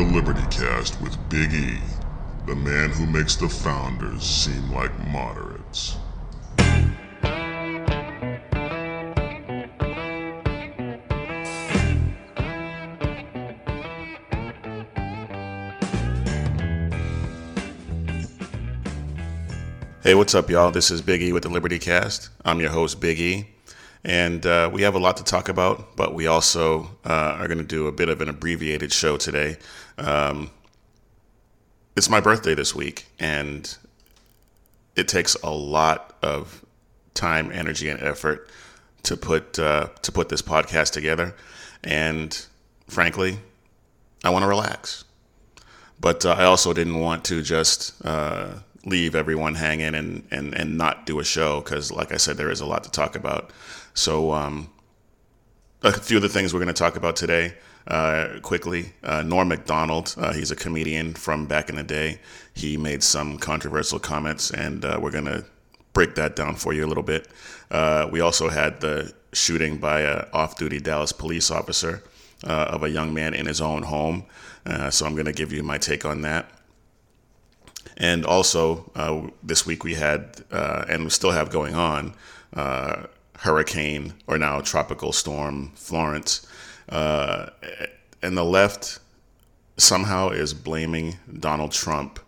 The Liberty Cast with Big E, the man who makes the founders seem like moderates. Hey, what's up, y'all? This is Big E with the Liberty Cast. I'm your host, Big E, and we have a lot to talk about, but we also are going to do a bit of an abbreviated show today. It's my birthday this week, and it takes a lot of time, energy, and effort to put this podcast together. And frankly, I want to relax, but I also didn't want to just leave everyone hanging and not do a show, because like I said, there is a lot to talk about. So a few of the things we're going to talk about today quickly. Norm Macdonald, he's a comedian from back in the day. He made some controversial comments, and we're going to break that down for you a little bit. We also had the shooting by an off-duty Dallas police officer of a young man in his own home. So I'm going to give you my take on that. And also, this week we had, and we still have going on, Hurricane, or now Tropical Storm Florence. And the left somehow is blaming Donald Trump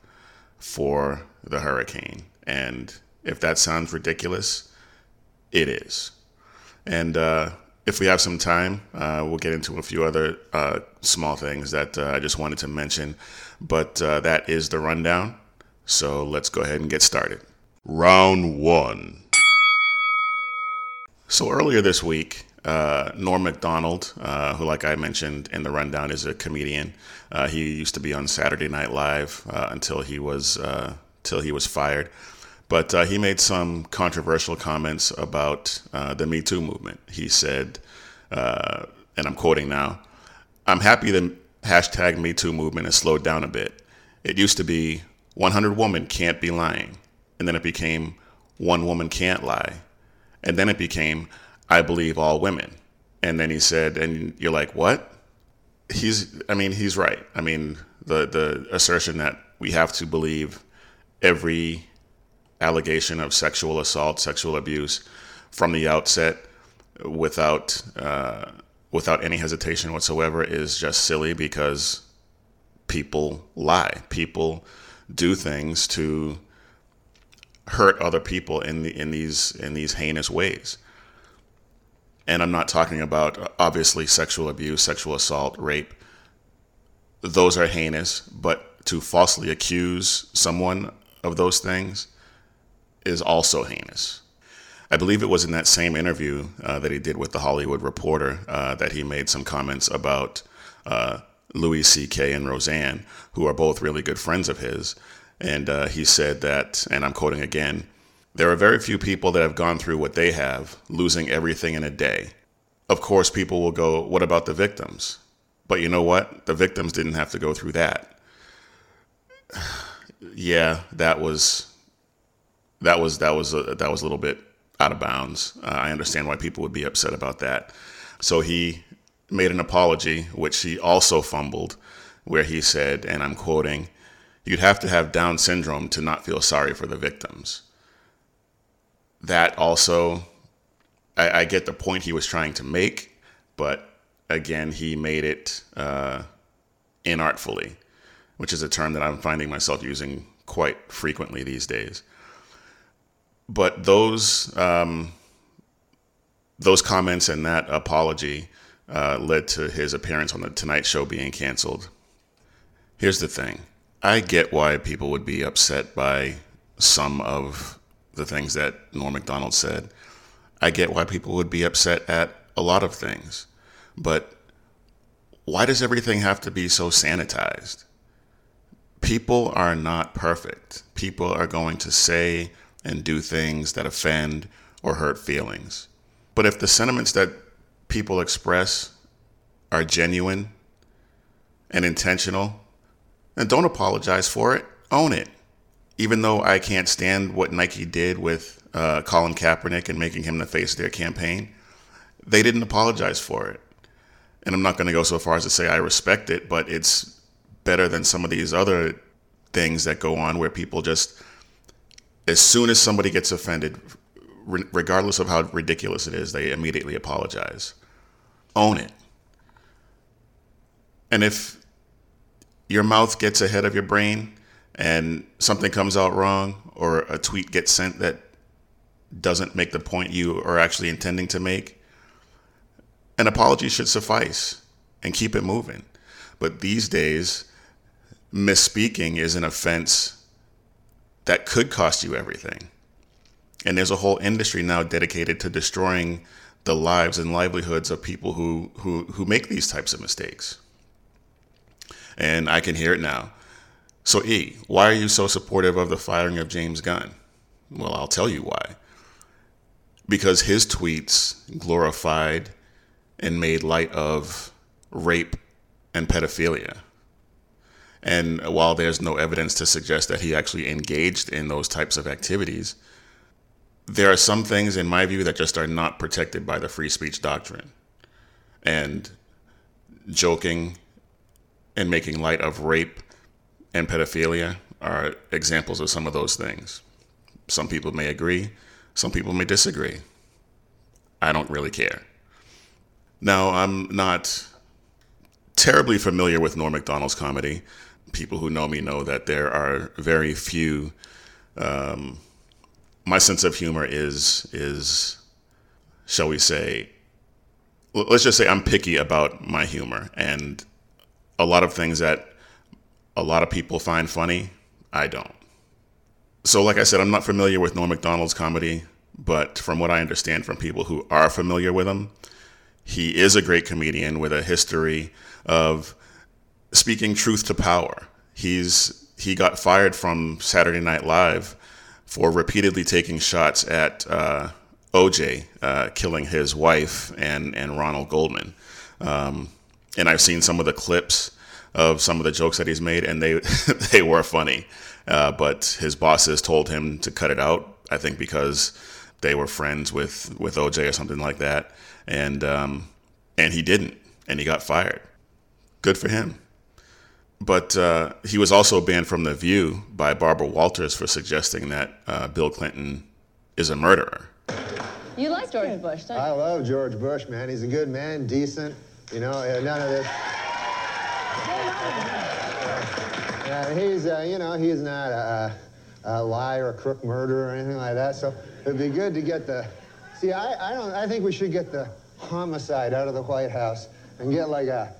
for the hurricane. And if that sounds ridiculous, it is. And if we have some time, we'll get into a few other small things that I just wanted to mention. But that is the rundown. So let's go ahead and get started. Round one. So earlier this week, Norm Macdonald, who, like I mentioned in the rundown, is a comedian. He used to be on Saturday Night Live until he was fired. But he made some controversial comments about the Me Too movement. He said, and I'm quoting now, "I'm happy the hashtag Me Too movement has slowed down a bit. It used to be 100 women can't be lying. And then it became one woman can't lie. And then it became, I believe all women." And then he said, and you're like, what? He's right. I mean, the assertion that we have to believe every allegation of sexual assault, sexual abuse from the outset without any hesitation whatsoever is just silly, because people lie. People do things to hurt other people in these heinous ways. And I'm not talking about, obviously, sexual abuse, sexual assault, rape. Those are heinous, but to falsely accuse someone of those things is also heinous. I believe it was in that same interview that he did with The Hollywood Reporter that he made some comments about Louis C.K. and Roseanne, who are both really good friends of his. And he said that, and I'm quoting again, "There are very few people that have gone through what they have, losing everything in a day. Of course, people will go, what about the victims? But you know what? The victims didn't have to go through that." Yeah, that was a little bit out of bounds. I understand why people would be upset about that. So he made an apology, which he also fumbled, where he said, and I'm quoting, "You'd have to have Down syndrome to not feel sorry for the victims." That also, I get the point he was trying to make, but again, he made it inartfully, which is a term that I'm finding myself using quite frequently these days. But those comments and that apology led to his appearance on The Tonight Show being canceled. Here's the thing. I get why people would be upset by some of the things that Norm Macdonald said. I get why people would be upset at a lot of things. But why does everything have to be so sanitized? People are not perfect. People are going to say and do things that offend or hurt feelings. But if the sentiments that people express are genuine and intentional, and don't apologize for it, own it. Even though I can't stand what Nike did with Colin Kaepernick and making him the face of their campaign, they didn't apologize for it. And I'm not going to go so far as to say I respect it, but it's better than some of these other things that go on where people just, as soon as somebody gets offended, regardless of how ridiculous it is, they immediately apologize. Own it. And if your mouth gets ahead of your brain and something comes out wrong or a tweet gets sent that doesn't make the point you are actually intending to make, an apology should suffice and keep it moving. But these days, misspeaking is an offense that could cost you everything. And there's a whole industry now dedicated to destroying the lives and livelihoods of people who make these types of mistakes. And I can hear it now. So, E, why are you so supportive of the firing of James Gunn? Well, I'll tell you why. Because his tweets glorified and made light of rape and pedophilia. And while there's no evidence to suggest that he actually engaged in those types of activities, there are some things, in my view, that just are not protected by the free speech doctrine. And joking and making light of rape and pedophilia are examples of some of those things. Some people may agree, some people may disagree. I don't really care. Now, I'm not terribly familiar with Norm Macdonald's comedy. People who know me know that there are very few. My sense of humor is, shall we say, let's just say I'm picky about my humor. And a lot of things that a lot of people find funny, I don't. So like I said, I'm not familiar with Norm Macdonald's comedy, but from what I understand from people who are familiar with him, he is a great comedian with a history of speaking truth to power. He got fired from Saturday Night Live for repeatedly taking shots at OJ, killing his wife, and Ronald Goldman. And I've seen some of the clips of some of the jokes that he's made, and they were funny. But his bosses told him to cut it out, I think because they were friends with OJ or something like that. And he didn't, and he got fired. Good for him. But he was also banned from The View by Barbara Walters for suggesting that Bill Clinton is a murderer. You like George Bush, don't you? I love George Bush, man. He's a good man, decent. You know, none of this. He's, you know, he's not a liar, a crook, murderer, or anything like that. So it'd be good to get the. See, I think we should get the homicide out of the White House and get like a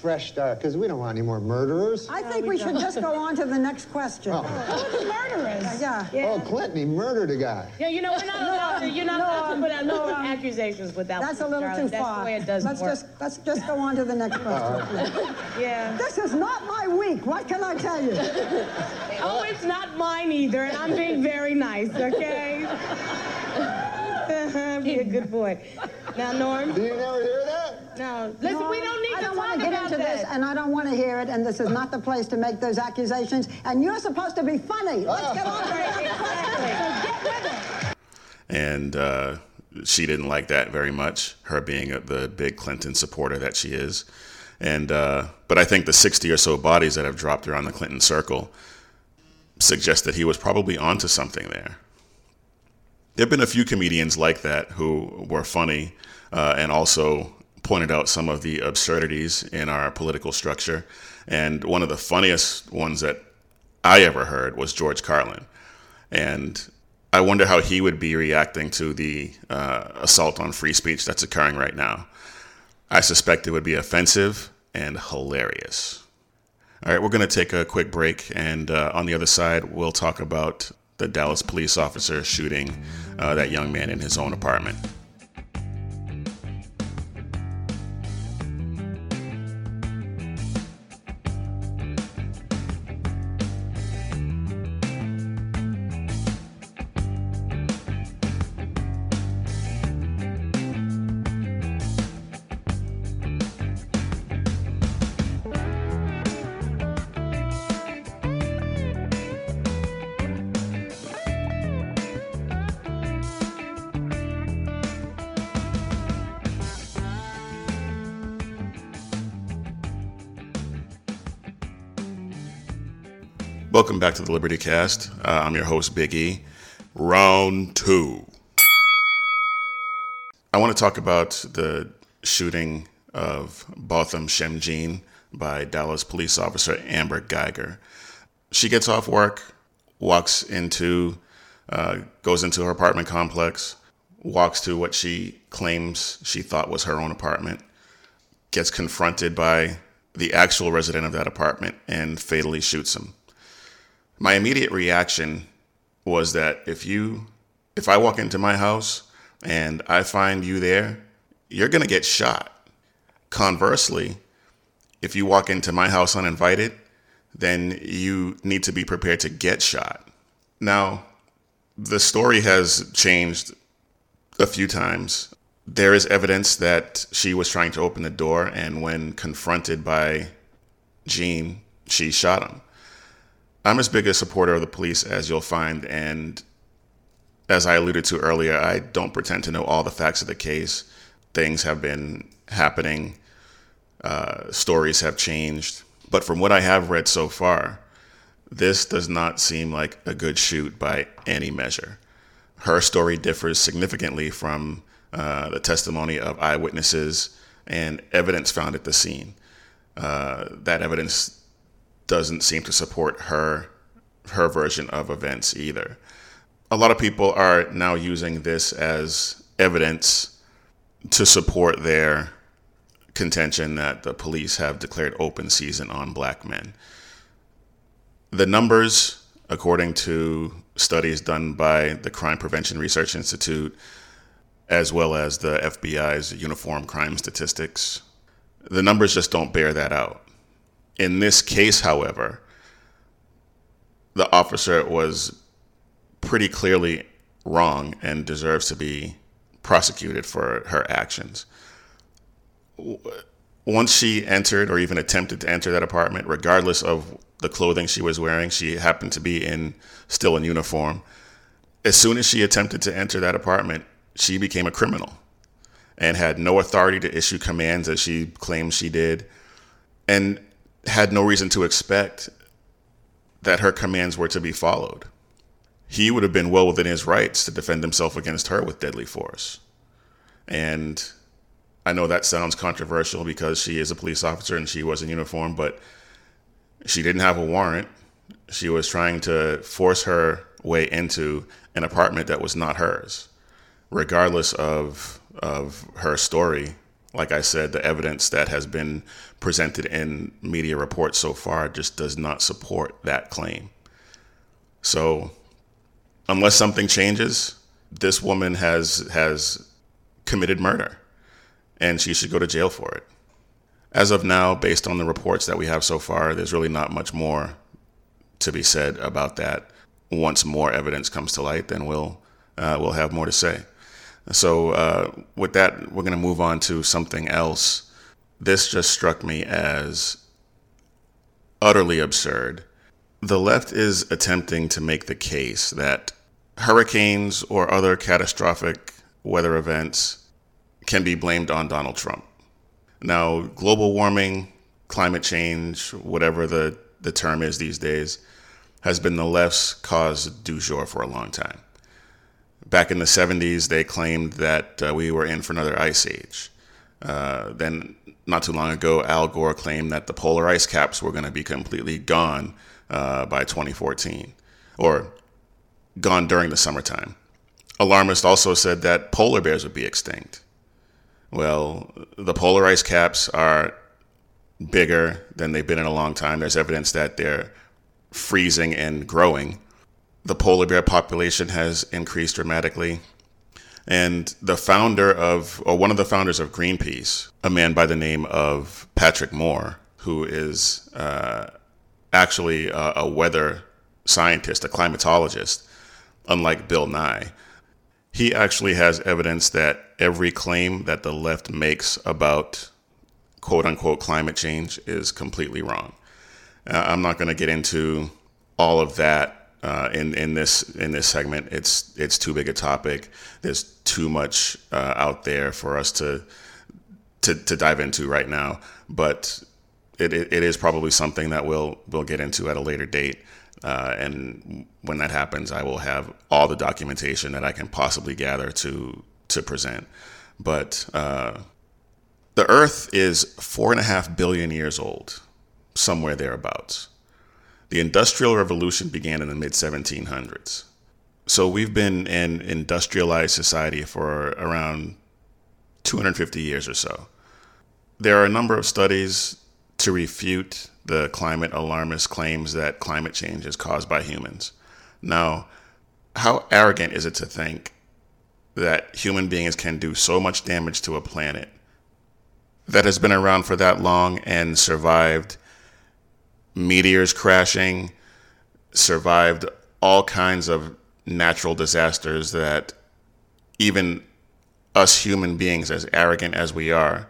fresh start, because we don't want any more murderers. I think we should just go on to the next question. Oh. Who's the murderers? Yeah. Oh, Clinton, he murdered a guy. Yeah, you know, we're not allowed to. You're not allowed to put out no accusations without. That's a little too far. That's the way it doesn't work. Let's just go on to the next question. Yeah. This is not my week. What can I tell you? Oh, it's not mine either, and I'm being very nice. Okay. Be a good boy. Now, Norm. Do you never hear that? No. Listen, Norm, we don't need to talk about this. I don't want to get into this, and I don't want to hear it, and this is not the place to make those accusations, and you're supposed to be funny. Let's get on with it. Exactly. So get with it. And she didn't like that very much, her being the big Clinton supporter that she is. And but I think the 60 or so bodies that have dropped around the Clinton circle suggest that he was probably onto something there. There have been a few comedians like that who were funny and also pointed out some of the absurdities in our political structure. And one of the funniest ones that I ever heard was George Carlin. And I wonder how he would be reacting to the assault on free speech that's occurring right now. I suspect it would be offensive and hilarious. All right, we're going to take a quick break. And on the other side, we'll talk about the Dallas police officer shooting that young man in his own apartment. Welcome back to the Liberty Cast. I'm your host, Big E. Round two. I want to talk about the shooting of Botham Shem Jean by Dallas police officer Amber Guyger. She gets off work, goes into her apartment complex, walks to what she claims she thought was her own apartment, gets confronted by the actual resident of that apartment, and fatally shoots him. My immediate reaction was that if I walk into my house and I find you there, you're going to get shot. Conversely, if you walk into my house uninvited, then you need to be prepared to get shot. Now, the story has changed a few times. There is evidence that she was trying to open the door, and when confronted by Jean, she shot him. I'm as big a supporter of the police as you'll find, and as I alluded to earlier, I don't pretend to know all the facts of the case. Things have been happening, stories have changed, but from what I have read so far, this does not seem like a good shoot by any measure. Her story differs significantly from the testimony of eyewitnesses and evidence found at the scene. That evidence doesn't seem to support her version of events either. A lot of people are now using this as evidence to support their contention that the police have declared open season on black men. The numbers, according to studies done by the Crime Prevention Research Institute, as well as the FBI's uniform crime statistics, the numbers just don't bear that out. In this case, however, the officer was pretty clearly wrong and deserves to be prosecuted for her actions. Once she entered or even attempted to enter that apartment, regardless of the clothing she was wearing, she happened to be still in uniform. As soon as she attempted to enter that apartment, she became a criminal and had no authority to issue commands as she claimed she did, and had no reason to expect that her commands were to be followed. He would have been well within his rights to defend himself against her with deadly force. And I know that sounds controversial because she is a police officer and she was in uniform, but she didn't have a warrant. She was trying to force her way into an apartment that was not hers. Regardless of her story, like I said, the evidence that has been presented in media reports so far just does not support that claim. So unless something changes, this woman has committed murder and she should go to jail for it. As of now, based on the reports that we have so far, there's really not much more to be said about that. Once more evidence comes to light, then we'll have more to say. So with that, we're going to move on to something else. This just struck me as utterly absurd. The left is attempting to make the case that hurricanes or other catastrophic weather events can be blamed on Donald Trump. Now, global warming, climate change, whatever the term is these days, has been the left's cause du jour for a long time. Back in the 70s, they claimed that we were in for another ice age. Then not too long ago, Al Gore claimed that the polar ice caps were going to be completely gone by 2014, or gone during the summertime. Alarmists also said that polar bears would be extinct. Well, the polar ice caps are bigger than they've been in a long time. There's evidence that they're freezing and growing. The polar bear population has increased dramatically. And one of the founders of Greenpeace, a man by the name of Patrick Moore, who is actually a weather scientist, a climatologist, unlike Bill Nye, he actually has evidence that every claim that the left makes about quote-unquote climate change is completely wrong. I'm not going to get into all of that in this segment. It's too big a topic. There's too much out there for us to dive into right now. But it is probably something that we'll get into at a later date. And when that happens, I will have all the documentation that I can possibly gather to present. But the Earth is 4.5 billion years old, somewhere thereabouts. The Industrial Revolution began in the mid-1700s. So we've been an industrialized society for around 250 years or so. There are a number of studies to refute the climate alarmist claims that climate change is caused by humans. Now, how arrogant is it to think that human beings can do so much damage to a planet that has been around for that long and survived meteors crashing, survived all kinds of natural disasters that even us human beings, as arrogant as we are,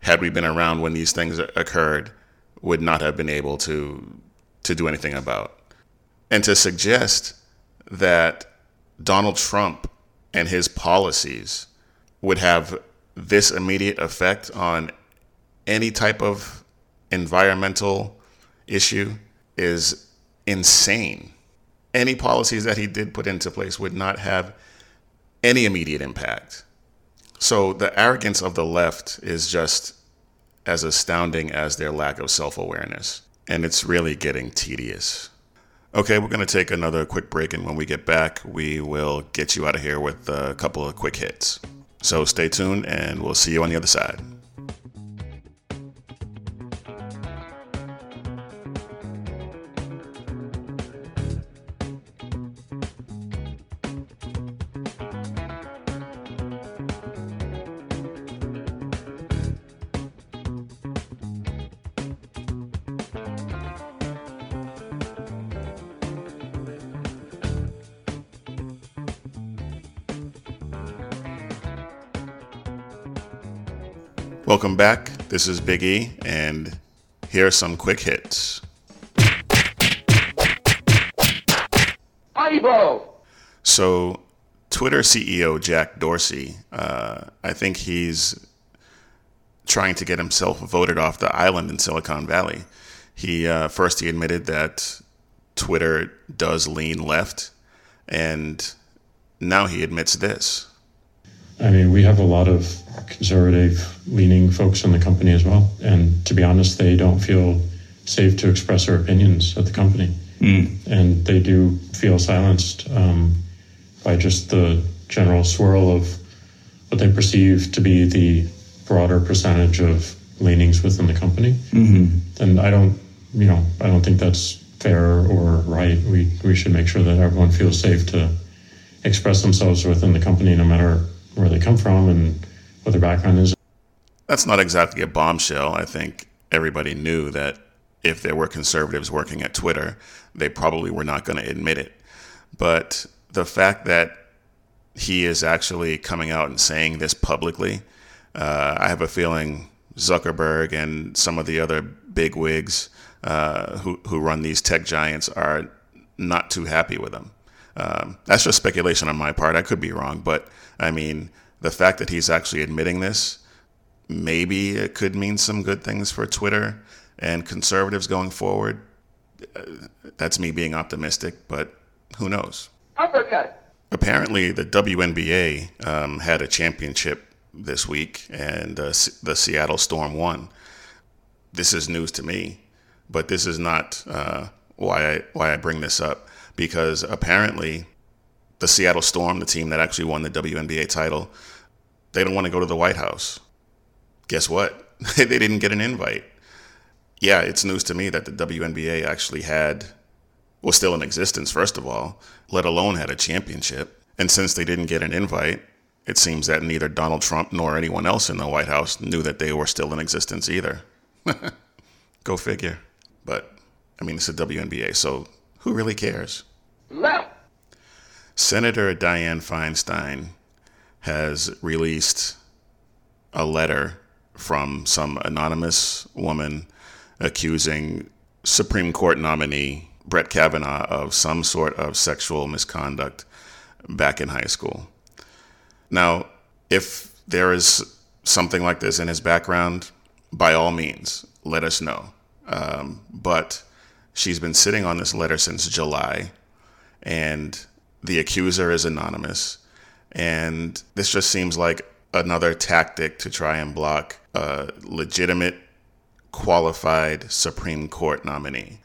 had we been around when these things occurred, would not have been able to do anything about. And to suggest that Donald Trump and his policies would have this immediate effect on any type of environmental issue is insane. Any policies that he did put into place would not have any immediate impact. So the arrogance of the left is just as astounding as their lack of self-awareness. And it's really getting tedious. Okay, we're going to take another quick break, and when we get back, we will get you out of here with a couple of quick hits. So stay tuned, and we'll see you on the other side. Welcome back. This is Big E, and here are some quick hits. So, Twitter CEO Jack Dorsey, I think he's trying to get himself voted off the island in Silicon Valley. He admitted that Twitter does lean left, and now he admits this. I mean, we have a lot of conservative-leaning folks in the company as well. And to be honest, they don't feel safe to express their opinions at the company. Mm. And they do feel silenced by just the general swirl of what they perceive to be the broader percentage of leanings within the company. Mm-hmm. And I don't think that's fair or right. We should make sure that everyone feels safe to express themselves within the company, no matter where they come from and what their background is. That's not exactly a bombshell. I think everybody knew that if there were conservatives working at Twitter, they probably were not going to admit it. But the fact that he is actually coming out and saying this publicly, I have a feeling Zuckerberg and some of the other bigwigs who run these tech giants are not too happy with him. That's just speculation on my part. I could be wrong, but I mean, the fact that he's actually admitting this, maybe it could mean some good things for Twitter and conservatives going forward. That's me being optimistic, but who knows? Uppercut. Apparently, the WNBA had a championship this week, and the Seattle Storm won. This is news to me, but this is not why I bring this up. Because apparently the Seattle Storm, the team that actually won the WNBA title, they don't want to go to the White House. Guess what? They didn't get an invite. Yeah, it's news to me that the WNBA actually was still in existence, first of all, let alone had a championship. And since they didn't get an invite, it seems that neither Donald Trump nor anyone else in the White House knew that they were still in existence either. Go figure. But, I mean, it's a WNBA, so who really cares? No. Senator Dianne Feinstein has released a letter from some anonymous woman accusing Supreme Court nominee Brett Kavanaugh of some sort of sexual misconduct back in high school. Now, if there is something like this in his background, by all means, let us know. But She's been sitting on this letter since July, and the accuser is anonymous. And this just seems like another tactic to try and block a legitimate, qualified Supreme Court nominee.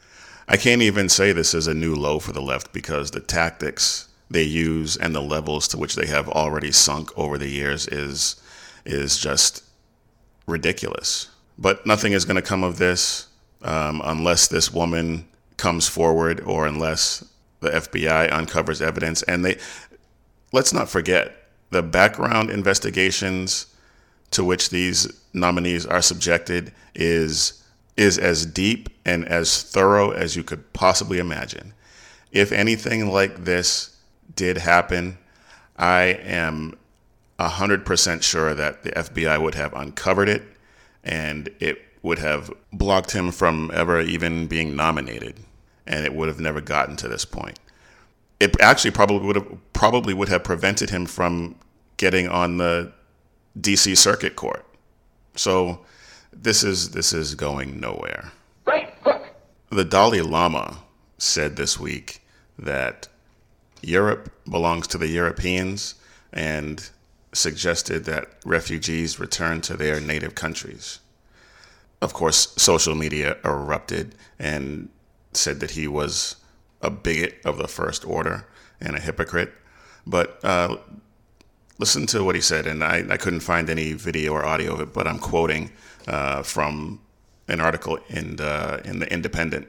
I can't even say this is a new low for the left, because the tactics they use and the levels to which they have already sunk over the years is just ridiculous. But nothing is going to come of this unless this woman comes forward, or unless the FBI uncovers evidence. And let's not forget, the background investigations to which these nominees are subjected is as deep and as thorough as you could possibly imagine. If anything like this did happen, I am 100% sure that the FBI would have uncovered it, and it would have blocked him from ever even being nominated, and it would have never gotten to this point. It actually probably would have prevented him from getting on the D.C. Circuit Court. So this is going nowhere. Right. The Dalai Lama said this week that Europe belongs to the Europeans, and suggested that refugees return to their native countries. Of course, social media erupted and said that he was a bigot of the first order and a hypocrite. But listen to what he said, and I couldn't find any video or audio of it, but I'm quoting from an article in The Independent.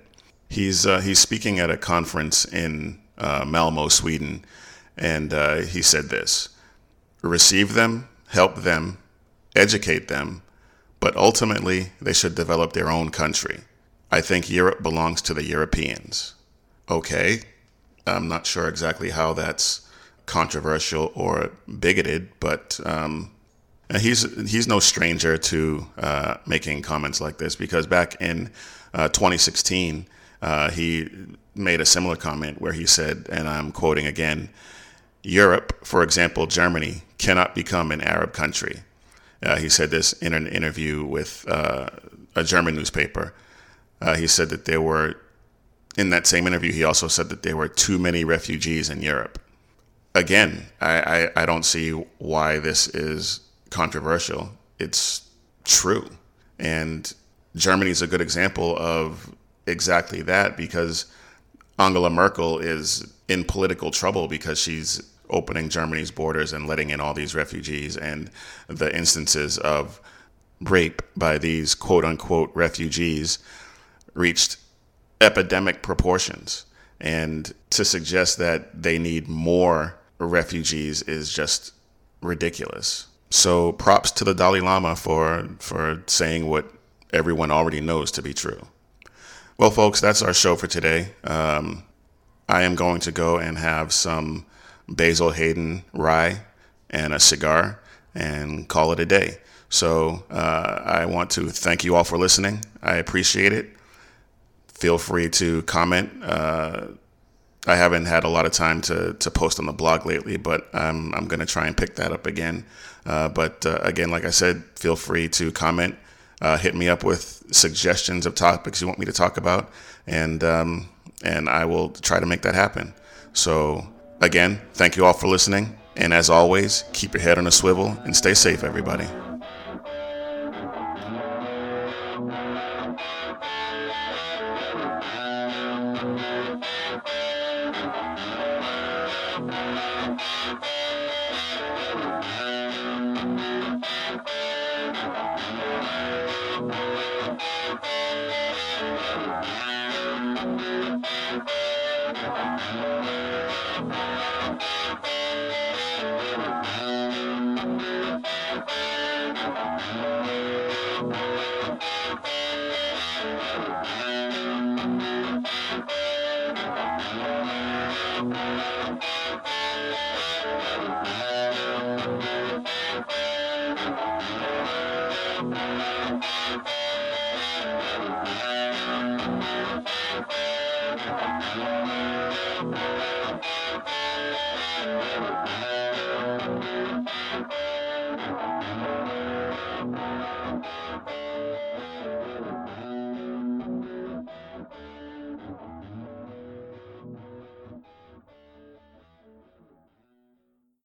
He's speaking at a conference in Malmo, Sweden, and he said this: receive them, help them, educate them, but ultimately they should develop their own country. I think Europe belongs to the Europeans. Okay, I'm not sure exactly how that's controversial or bigoted, but he's no stranger to making comments like this, because back in 2016, he made a similar comment where he said, and I'm quoting again, Europe, for example, Germany, cannot become an Arab country. He said this in an interview with a German newspaper. He said that there were, in that same interview, he also said that there were too many refugees in Europe. Again, I don't see why this is controversial. It's true. And Germany is a good example of exactly that, because Angela Merkel is in political trouble because she's opening Germany's borders and letting in all these refugees, and the instances of rape by these quote-unquote refugees reached epidemic proportions. And to suggest that they need more refugees is just ridiculous. So props to the Dalai Lama for saying what everyone already knows to be true. Well, folks, that's our show for today. I am going to go and have some Basil Hayden rye and a cigar and call it a day. So I want to thank you all for listening. I appreciate it. Feel free to comment. I haven't had a lot of time to post on the blog lately, but I'm going to try and pick that up again. But again, like I said, feel free to comment. Hit me up with suggestions of topics you want me to talk about, and I will try to make that happen. So again, thank you all for listening. And as always, keep your head on a swivel and stay safe, everybody.